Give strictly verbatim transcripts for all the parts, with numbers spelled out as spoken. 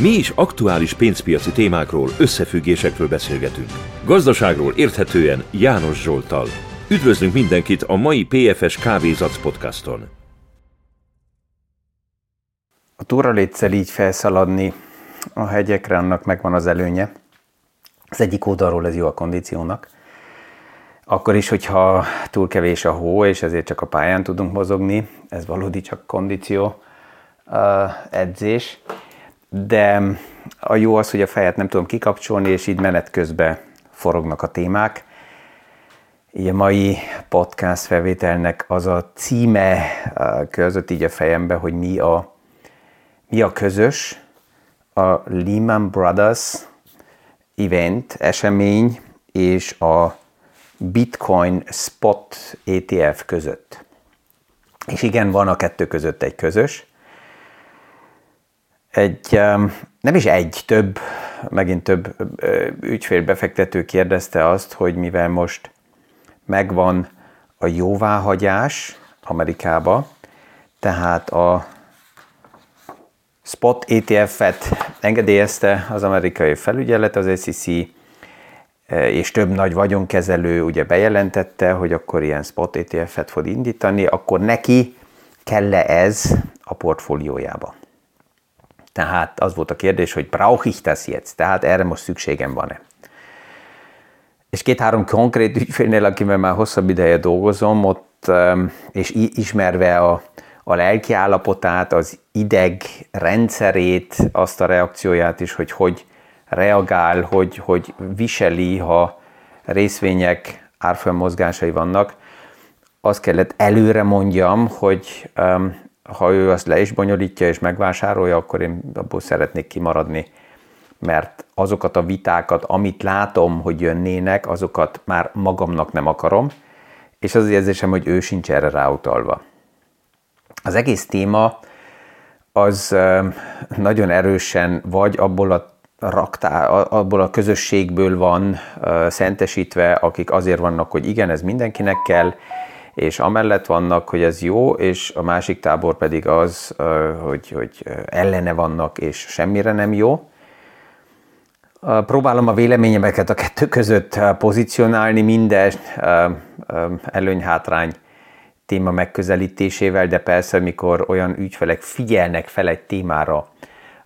Mi is aktuális pénzpiaci témákról, összefüggésekről beszélgetünk. Gazdaságról érthetően János Zsolttal. Üdvözlünk mindenkit a mai pé ef es Kávézac podcaston. A túraléccel így felszaladni a hegyekre, annak megvan az előnye. Az egyik oldalról ez jó a kondíciónak. Akkor is, hogyha túl kevés a hó, és ezért csak a pályán tudunk mozogni, ez valódi csak kondíció edzés. De a jó az, hogy a fejet nem tudom kikapcsolni, és így menet közben forognak a témák. Így a mai podcast felvételnek az a címe között így a fejembe, hogy mi a, mi a közös, a Lehman Brothers event, esemény és a Bitcoin Spot é té ef között. És igen, van a kettő között egy közös. Egy, nem is egy, több, megint több ügyfélbefektető kérdezte azt, hogy mivel most megvan a jóváhagyás Amerikába, tehát a Spot é té ef-et engedélyezte az amerikai felügyelet, az es e cé, és több nagy vagyonkezelő ugye bejelentette, hogy akkor ilyen Spot é té ef-et fog indítani, akkor neki kell-e ez a portfóliójába? Tehát az volt a kérdés, hogy brauche ich das jetzt? Tehát erre most szükségem van-e? És két-három konkrét ügyfélnél, akivel már hosszabb ideje dolgozom, ott, és ismerve a, a lelkiállapotát, az ideg rendszerét, azt a reakcióját is, hogy hogy reagál, hogy, hogy viseli, ha részvények árfolyamozgásai vannak, azt kellett előre mondjam, hogy... ha ő azt le is bonyolítja és megvásárolja, akkor én abból szeretnék kimaradni, mert azokat a vitákat, amit látom, hogy jönnének, azokat már magamnak nem akarom, és az az érzésem, hogy ő sincs erre ráutalva. Az egész téma az nagyon erősen vagy abból a, raktá, abból a közösségből van szentesítve, akik azért vannak, hogy igen, ez mindenkinek kell, és amellett vannak, hogy ez jó, és a másik tábor pedig az, hogy, hogy ellene vannak, és semmire nem jó. Próbálom a véleményemeket a kettő között pozícionálni minden előny-hátrány téma megközelítésével, de persze, mikor olyan ügyfelek figyelnek fel egy témára,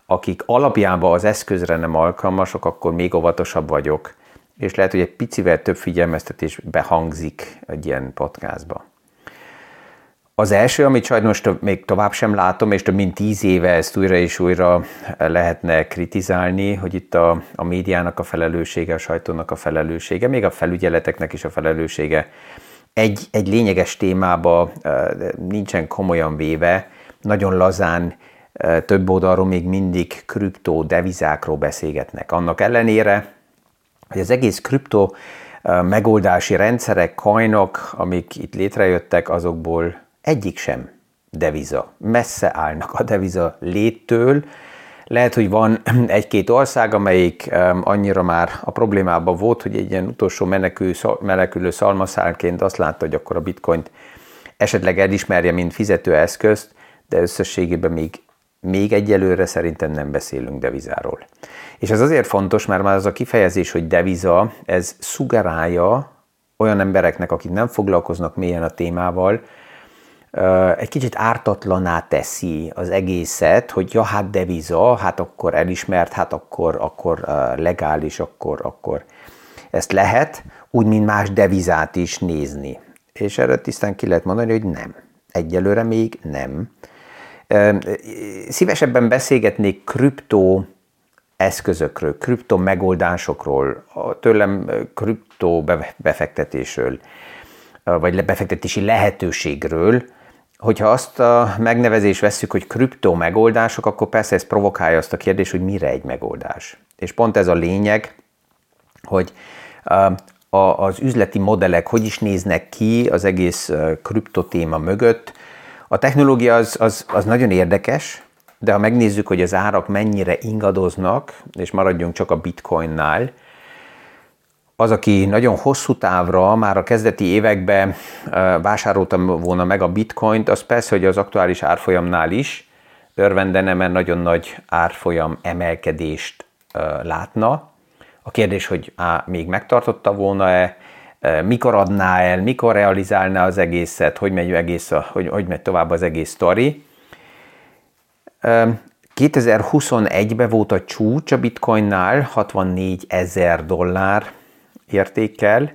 akik alapjában az eszközre nem alkalmasok, akkor még óvatosabb vagyok. És lehet, hogy egy picivel több figyelmeztetés behangzik egy ilyen podcastba. Az első, amit sajnos még tovább sem látom, és több mint tíz éve ezt újra és újra lehetne kritizálni, hogy itt a, a médiának a felelőssége, a sajtónak a felelőssége, még a felügyeleteknek is a felelőssége egy, egy lényeges témába nincsen komolyan véve, nagyon lazán, több oldalról még mindig kriptó devizákról beszélgetnek. Annak ellenére, hogy az egész kripto megoldási rendszerek, coinok, amik itt létrejöttek, azokból egyik sem deviza. Messze állnak a deviza léttől. Lehet, hogy van egy-két ország, amelyik annyira már a problémában volt, hogy egy ilyen utolsó menekül, menekülő szalmaszálként azt látta, hogy akkor a bitcoint esetleg elismerje, mint fizetőeszközt, de összességében még Még egyelőre szerintem nem beszélünk devizáról. És ez azért fontos, mert már az a kifejezés, hogy deviza, ez sugárálja olyan embereknek, akik nem foglalkoznak mélyen a témával, egy kicsit ártatlaná teszi az egészet, hogy ja, hát deviza, hát akkor elismert, hát akkor, akkor legális, akkor, akkor ezt lehet, úgy, mint más devizát is nézni. És erre tisztán ki lehet mondani, hogy nem. Egyelőre még nem. Szívesebben beszélgetnék kriptó eszközökről, kriptó megoldásokról, tőlem kriptó befektetésről, vagy befektetési lehetőségről. Hogyha azt a megnevezést vesszük, hogy kriptó megoldások, akkor persze ez provokálja azt a kérdést, hogy mire egy megoldás. És pont ez a lényeg, hogy az üzleti modellek hogy is néznek ki az egész kriptotéma mögött. A technológia az, az, az nagyon érdekes, de ha megnézzük, hogy az árak mennyire ingadoznak, és maradjunk csak a bitcoinnál, az, aki nagyon hosszú távra, már a kezdeti években vásároltam volna meg a bitcoint, az persze, hogy az aktuális árfolyamnál is örvendene, mert nagyon nagy árfolyam emelkedést látna. A kérdés, hogy á, még megtartotta volna-e, mikor adná el, mikor realizálná az egészet, hogy megy, egész a, hogy, hogy megy tovább az egész sztori. kétezer-huszonegyben volt a csúcs a bitcoinnál, hatvannégy ezer dollár értékkel.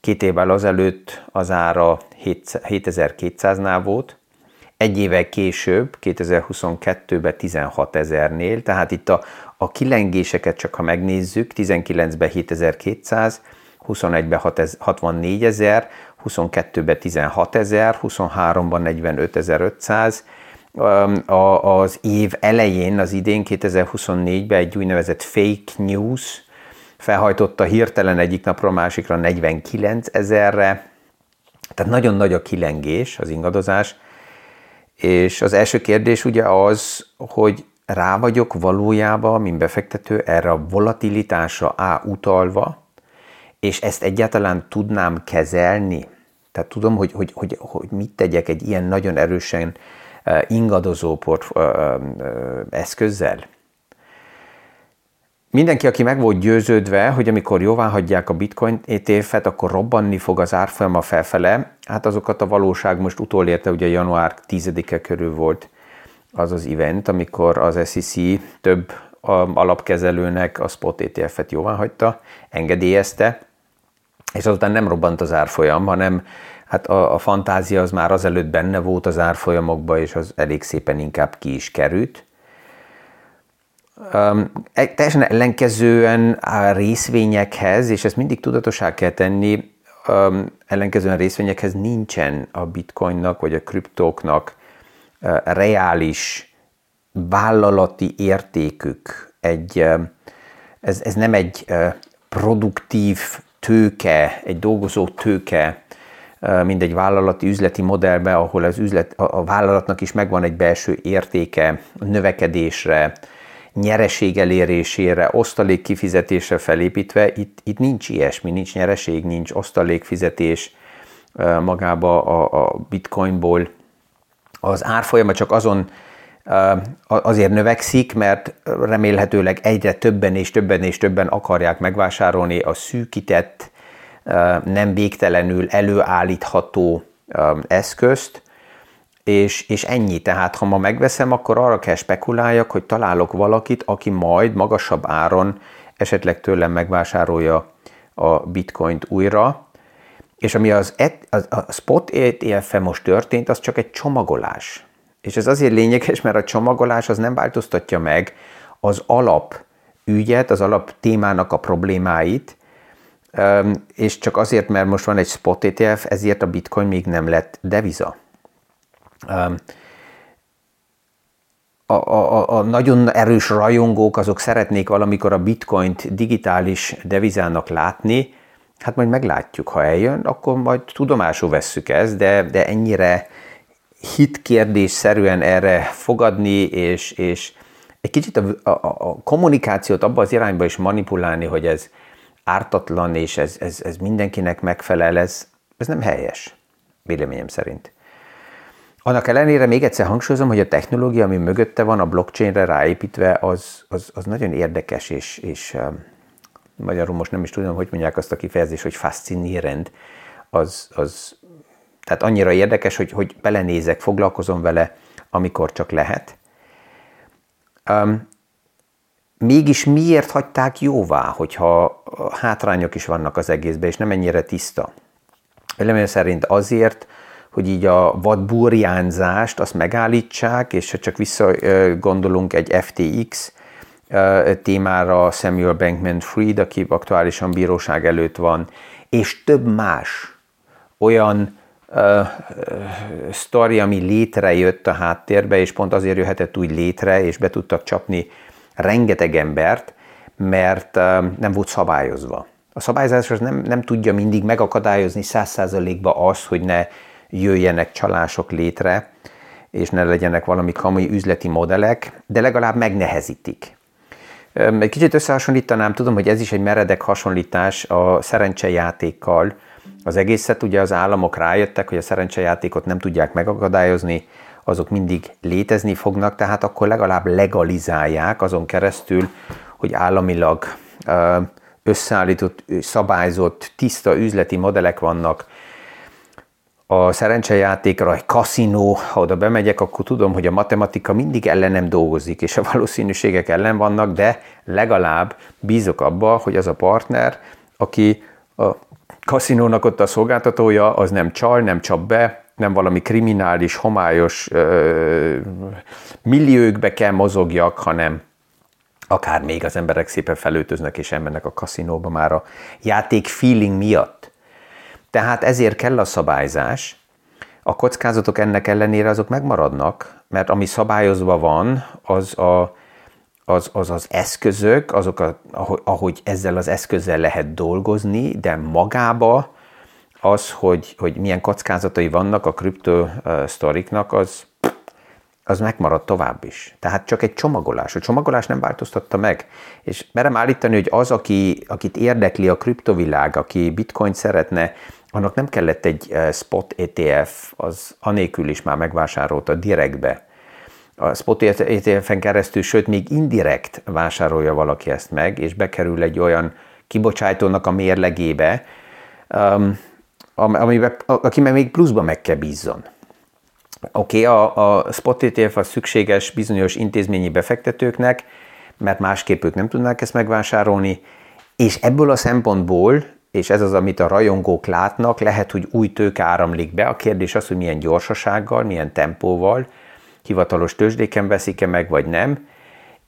Két évvel azelőtt az ára hétezer-kétszáznál volt. Egy évvel később, kétezer-huszonkettőben tizenhat ezernél, tehát itt a, a kilengéseket csak ha megnézzük, tizenkilencben hétezer-kétszáz, huszonegyben hatvannégy ezer, huszonkettőben tizenhat ezer, huszonháromban negyvenöt ezer ötszáz. Az év elején, az idén kétezer-huszonnégyben egy úgynevezett fake news felhajtotta hirtelen egyik napról másikra negyvenkilenc ezerre. Tehát nagyon nagy a kilengés, az ingadozás. És az első kérdés ugye az, hogy rá vagyok valójában, mint befektető, erre a volatilitásra á utalva, és ezt egyáltalán tudnám kezelni. Tehát tudom, hogy, hogy, hogy, hogy mit tegyek egy ilyen nagyon erősen ingadozó portf- eszközzel. Mindenki, aki meg volt győződve, hogy amikor jóvá hagyják a Bitcoin é té ef-et, akkor robbanni fog az árfolyama felfele, hát azokat a valóság most utolérte, ugye január tizedike körül volt az az event, amikor az es e cé több alapkezelőnek a spot é té ef-et jóvá hagyta, engedélyezte, és azután nem robbant az árfolyam, hanem hát a, a fantázia az már azelőtt benne volt az árfolyamokban, és az elég szépen inkább ki is került. Um, teljesen ellenkezően a részvényekhez, és ezt mindig tudatossá kell tenni, um, ellenkezően részvényekhez nincsen a bitcoinnak vagy a kriptóknak uh, reális vállalati értékük. Egy, uh, ez, ez nem egy uh, produktív tőke, egy dolgozó tőke, uh, mint egy vállalati üzleti modellben, ahol az üzlet, a, a vállalatnak is megvan egy belső értéke növekedésre, nyereség elérésére, osztalék kifizetésre felépítve, itt, itt nincs ilyesmi, nincs nyereség, nincs osztalékfizetés magába a, a bitcoinból. Az árfolyama csak azon azért növekszik, mert remélhetőleg egyre többen és többen és többen akarják megvásárolni a szűkített, nem végtelenül előállítható eszközt, És, és ennyi, tehát ha ma megveszem, akkor arra kell spekuláljak, hogy találok valakit, aki majd magasabb áron esetleg tőlem megvásárolja a bitcoint újra. És ami az, et, az a spot é té ef-en most történt, az csak egy csomagolás. És ez azért lényeges, mert a csomagolás az nem változtatja meg az alapügyet, az alaptémának a problémáit, és csak azért, mert most van egy spot é té ef, ezért a bitcoin még nem lett deviza. A, a, a nagyon erős rajongók, azok szeretnék valamikor a bitcoint digitális devizának látni, hát majd meglátjuk, ha eljön, akkor majd tudomásul vesszük ezt, de, de ennyire hitkérdésszerűen erre fogadni, és, és egy kicsit a, a, a kommunikációt abba az irányba is manipulálni, hogy ez ártatlan, és ez, ez, ez mindenkinek megfelel, ez, ez nem helyes, véleményem szerint. Annak ellenére még egyszer hangsúlyozom, hogy a technológia, ami mögötte van, a blockchainre ráépítve, az, az, az nagyon érdekes, és, és um, magyarul most nem is tudom, hogy mondják azt a kifejezést, hogy fascinierend. Az, az, tehát annyira érdekes, hogy, hogy belenézek, foglalkozom vele, amikor csak lehet. Um, mégis miért hagyták jóvá, hogyha hátrányok is vannak az egészben, és nem ennyire tiszta? Véleményem szerint azért, hogy így a vadburjánzást azt megállítsák, és ha csak visszagondolunk egy ef té iksz témára, Samuel Bankman-Fried, aki aktuálisan bíróság előtt van, és több más olyan uh, sztori, ami létrejött a háttérbe, és pont azért jöhetett úgy létre, és be tudtak csapni rengeteg embert, mert uh, nem volt szabályozva. A szabályozás az nem, nem tudja mindig megakadályozni száz százalékba azt, hogy ne jöjjenek csalások létre, és ne legyenek valami kamu üzleti modellek, de legalább megnehezítik. Egy kicsit összehasonlítanám, tudom, hogy ez is egy meredek hasonlítás a szerencsejátékkal. Az egészet ugye az államok rájöttek, hogy a szerencsejátékot nem tudják megakadályozni, azok mindig létezni fognak, tehát akkor legalább legalizálják azon keresztül, hogy államilag összeállított, szabályzott, tiszta üzleti modellek vannak. A szerencsejátékra, egy kaszinó, ha oda bemegyek, akkor tudom, hogy a matematika mindig ellenem dolgozik, és a valószínűségek ellen vannak, de legalább bízok abba, hogy az a partner, aki a kaszinónak ott a szolgáltatója, az nem csal, nem csap be, nem valami kriminális, homályos euh, milliókbe kell mozogjak, hanem akár még az emberek szépen felöltöznek és elmennek a kaszinóba már a játék feeling miatt. Tehát ezért kell a szabályzás, a kockázatok ennek ellenére azok megmaradnak, mert ami szabályozva van, az a, az, az, az eszközök, azok a, ahogy ezzel az eszközzel lehet dolgozni, de magába az, hogy, hogy milyen kockázatai vannak a kriptosztoriknak, az, az megmarad tovább is. Tehát csak egy csomagolás. A csomagolás nem változtatta meg. És merem állítani, hogy az, aki, akit érdekli a kriptovilág, aki bitcoint szeretne, annak nem kellett egy spot é té ef, az anélkül is már megvásárolta direktbe. A spot é té efen keresztül, sőt, még indirekt vásárolja valaki ezt meg, és bekerül egy olyan kibocsájtónak a mérlegébe, um, amiben, akiben még pluszba meg kell bízzon. Oké, okay, a, a spot é té ef az szükséges bizonyos intézményi befektetőknek, mert másképp ők nem tudnák ezt megvásárolni, és ebből a szempontból, és ez az, amit a rajongók látnak, lehet, hogy új tőke áramlik be. A kérdés az, hogy milyen gyorsasággal, milyen tempóval, hivatalos tőzsdéken veszik-e meg, vagy nem,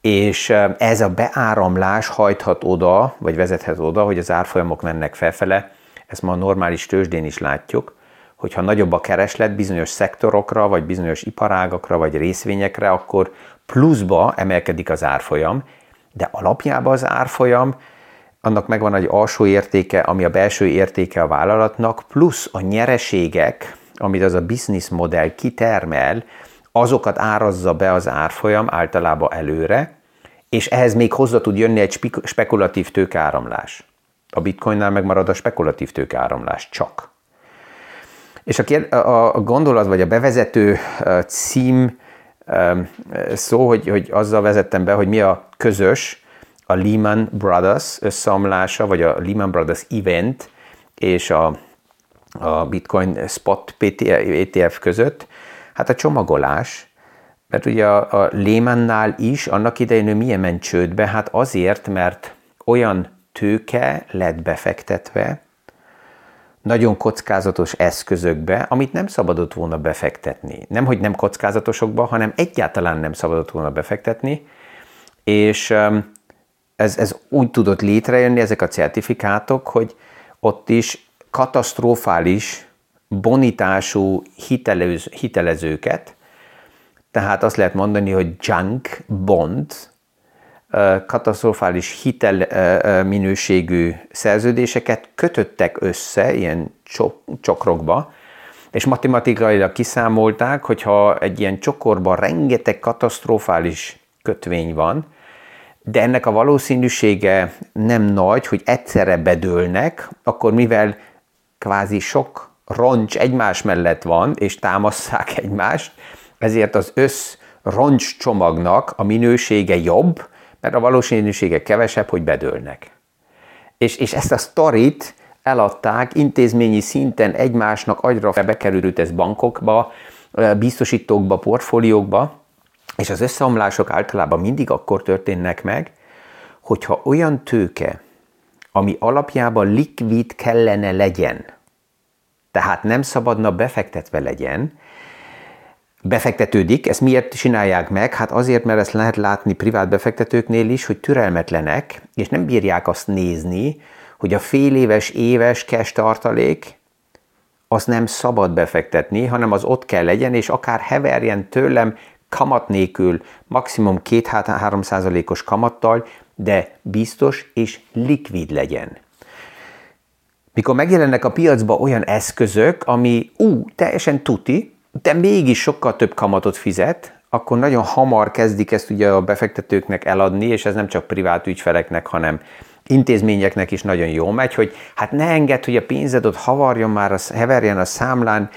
és ez a beáramlás hajthat oda, vagy vezethet oda, hogy az árfolyamok mennek felfele. Ezt ma a normális tőzsdén is látjuk, hogyha nagyobb a kereslet bizonyos szektorokra, vagy bizonyos iparágakra, vagy részvényekre, akkor pluszba emelkedik az árfolyam, de alapjában az árfolyam, annak megvan egy alsó értéke, ami a belső értéke a vállalatnak, plusz a nyereségek, amit az a business modell kitermel, azokat árazza be az árfolyam általában előre, és ehhez még hozzá tud jönni egy spekulatív tőkeáramlás. A bitcoinnál megmarad a spekulatív tőkeáramlás csak. És a gondolat, vagy a bevezető cím szó, hogy, hogy azzal vezettem be, hogy mi a közös, a Lehman Brothers összeomlása, vagy a Lehman Brothers event és a, a Bitcoin Spot é té ef között, hát a csomagolás, mert ugye a, a Lehmannál is annak idején ő milyen ment csődbe, hát azért, mert olyan tőke lett befektetve nagyon kockázatos eszközökbe, amit nem szabadott volna befektetni. Nem, hogy nem kockázatosokba, hanem egyáltalán nem szabadott volna befektetni, és ez, ez úgy tudott létrejönni, ezek a certifikátok, hogy ott is katasztrofális bonitású hitelez, hitelezőket, tehát azt lehet mondani, hogy junk bond, katasztrofális hitel minőségű szerződéseket kötöttek össze ilyen csokrokba, és matematikailag kiszámolták, hogyha egy ilyen csokorban rengeteg katasztrofális kötvény van, de ennek a valószínűsége nem nagy, hogy egyszerre bedőlnek, akkor mivel kvázi sok roncs egymás mellett van, és támasszák egymást, ezért az össz roncscsomagnak a minősége jobb, mert a valószínűsége kevesebb, hogy bedőlnek. És, és ezt a sztorit eladták intézményi szinten egymásnak agyra, bekerült ez bankokba, biztosítókba, portfóliókba, és az összeomlások általában mindig akkor történnek meg, hogyha olyan tőke, ami alapjában likvid kellene legyen, tehát nem szabadna befektetve legyen, befektetődik. Ezt miért csinálják meg? Hát azért, mert ezt lehet látni privát befektetőknél is, hogy türelmetlenek, és nem bírják azt nézni, hogy a fél éves, éves cash tartalék, az nem szabad befektetni, hanem az ott kell legyen, és akár heverjen tőlem kamat nélkül, maximum két-három százalékos kamattal, de biztos és likvid legyen. Mikor megjelennek a piacba olyan eszközök, ami ú, teljesen tuti, de mégis sokkal több kamatot fizet, akkor nagyon hamar kezdik ezt ugye a befektetőknek eladni, és ez nem csak privát ügyfeleknek, hanem intézményeknek is nagyon jól megy, hogy hát ne engedd, hogy a pénzed ott havarjon már, heverjen a számlán,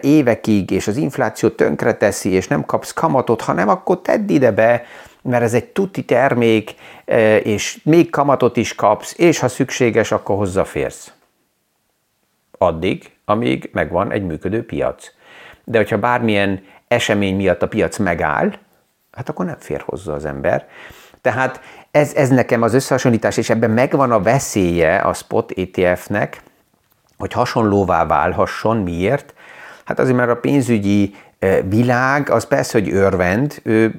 évekig, és az infláció tönkreteszi, és nem kapsz kamatot, hanem akkor tedd ide be, mert ez egy tuti termék, és még kamatot is kapsz, és ha szükséges, akkor hozzáférsz. Addig, amíg megvan egy működő piac. De hogyha bármilyen esemény miatt a piac megáll, hát akkor nem fér hozzá az ember. Tehát ez, ez nekem az összehasonlítás, és ebben megvan a veszélye a spot é té ef-nek, hogy hasonlóvá válhasson. Miért? Hát azért, mert a pénzügyi világ, az persze, hogy örvend, ő,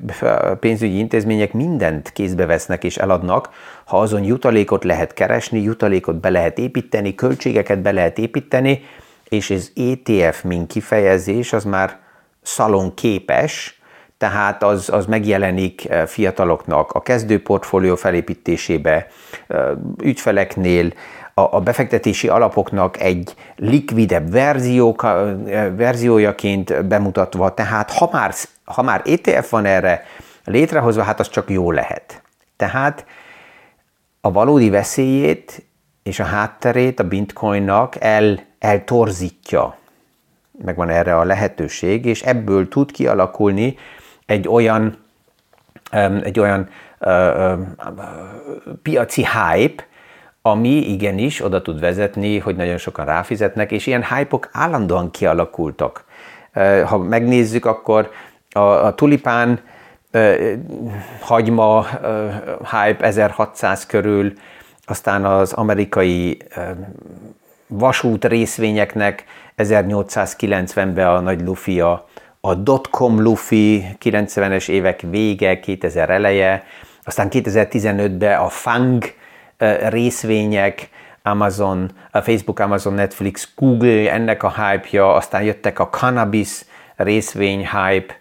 pénzügyi intézmények mindent kézbe vesznek és eladnak, ha azon jutalékot lehet keresni, jutalékot be lehet építeni, költségeket be lehet építeni, és az é té ef, mint kifejezés, az már szalonképes, tehát az, az megjelenik fiataloknak a kezdő portfólió felépítésébe, ügyfeleknél, a befektetési alapoknak egy likvidebb verzió, verziójaként bemutatva, tehát ha már, ha már é té ef van erre létrehozva, hát az csak jó lehet. Tehát a valódi veszélyét és a hátterét a Bitcoinnak el, eltorzítja. Megvan erre a lehetőség, és ebből tud kialakulni egy olyan, egy olyan piaci hype, ami igenis oda tud vezetni, hogy nagyon sokan ráfizetnek, és ilyen hype-ok állandóan kialakultak. Ha megnézzük, akkor a, a tulipán hagyma hype ezerhatszáz körül, aztán az amerikai vasút részvényeknek ezernyolcszázkilencvenben a nagy lufia, a dotcom lufi kilencvenes évek vége, kétezer eleje, aztán kétezer-tizenötben a FANG részvények, Amazon, a Facebook, Amazon, Netflix, Google, ennek a hype-ja, aztán jöttek a cannabis részvény hype,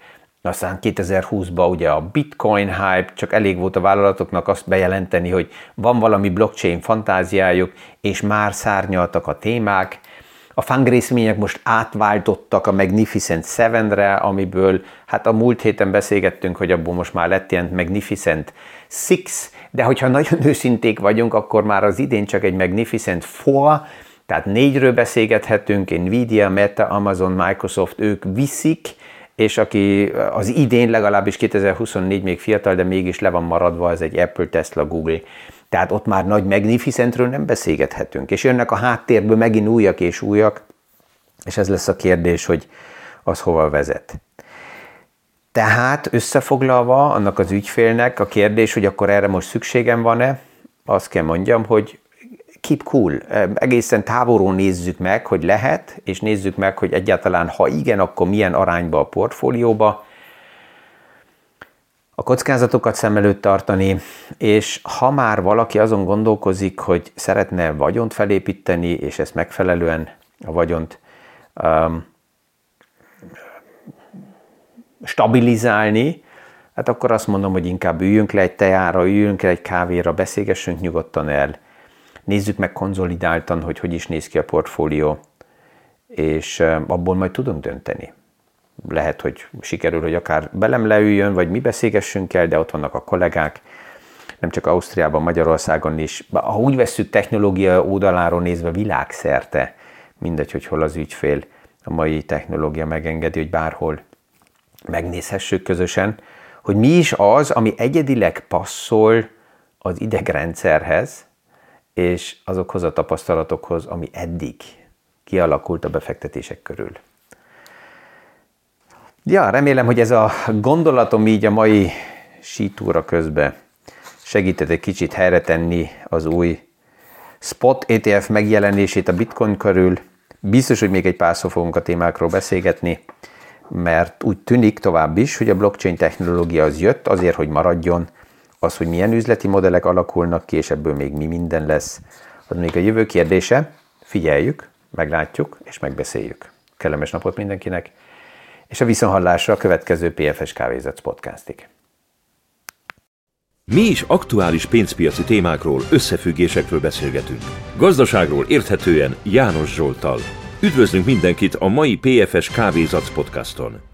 aztán kétezer-húszban ugye a Bitcoin hype, csak elég volt a vállalatoknak azt bejelenteni, hogy van valami blockchain fantáziájuk, és már szárnyaltak a témák. A FANG részvények most átváltottak a Magnificent Sevenre, amiből, hát a múlt héten beszélgettünk, hogy abból most már lett ilyen Magnificent Six, de hogyha nagyon őszinték vagyunk, akkor már az idén csak egy Magnificent Four, tehát négyről beszélgethetünk, Nvidia, Meta, Amazon, Microsoft, ők viszik, és aki az idén, legalábbis kétezer-huszonnégy még fiatal, de mégis le van maradva, az egy Apple, Tesla, Google. Tehát ott már nagy Magnificentről nem beszélgethetünk. És jönnek a háttérből megint újak és újak, és ez lesz a kérdés, hogy az hova vezet. Tehát összefoglalva annak az ügyfélnek a kérdés, hogy akkor erre most szükségem van-e, azt kell mondjam, hogy keep cool. Egészen távolról nézzük meg, hogy lehet, és nézzük meg, hogy egyáltalán, ha igen, akkor milyen arányba a portfólióba. A kockázatokat szem előtt tartani, és ha már valaki azon gondolkozik, hogy szeretne vagyont felépíteni, és ezt megfelelően a vagyont um, stabilizálni, hát akkor azt mondom, hogy inkább üljünk le egy teára, üljünk le egy kávéra, beszélgessünk nyugodtan el, nézzük meg konzolidáltan, hogy hogy is néz ki a portfólió, és abból majd tudunk dönteni. Lehet, hogy sikerül, hogy akár belem leüljön, vagy mi beszélgessünk el, de ott vannak a kollégák, nem csak Ausztriában, Magyarországon is. Ha úgy vesszük, technológia oldaláról nézve világszerte, mindegy, hogy hol az ügyfél, a mai technológia megengedi, hogy bárhol megnézhessük közösen, hogy mi is az, ami egyedileg passzol az idegrendszerhez, és azokhoz a tapasztalatokhoz, ami eddig kialakult a befektetések körül. Ja, remélem, hogy ez a gondolatom így a mai sítúra közben segített egy kicsit helyre tenni az új spot é té ef megjelenését a Bitcoin körül. Biztos, hogy még egy pár szó fogunk a témákról beszélgetni, mert úgy tűnik tovább is, hogy a blockchain technológia az jött azért, hogy maradjon. Az, hogy milyen üzleti modellek alakulnak ki, és ebből még mi minden lesz, az még a jövő kérdése. Figyeljük, meglátjuk és megbeszéljük. Kellemes napot mindenkinek! És a viszonthallásra a következő pé ef es Kávézac podcastig. Mi is aktuális pénzpiaci témákról, összefüggésekről beszélgetünk. Gazdaságról érthetően János Zsolttal. Üdvözlünk mindenkit a mai pé ef es Kávézac podcaston!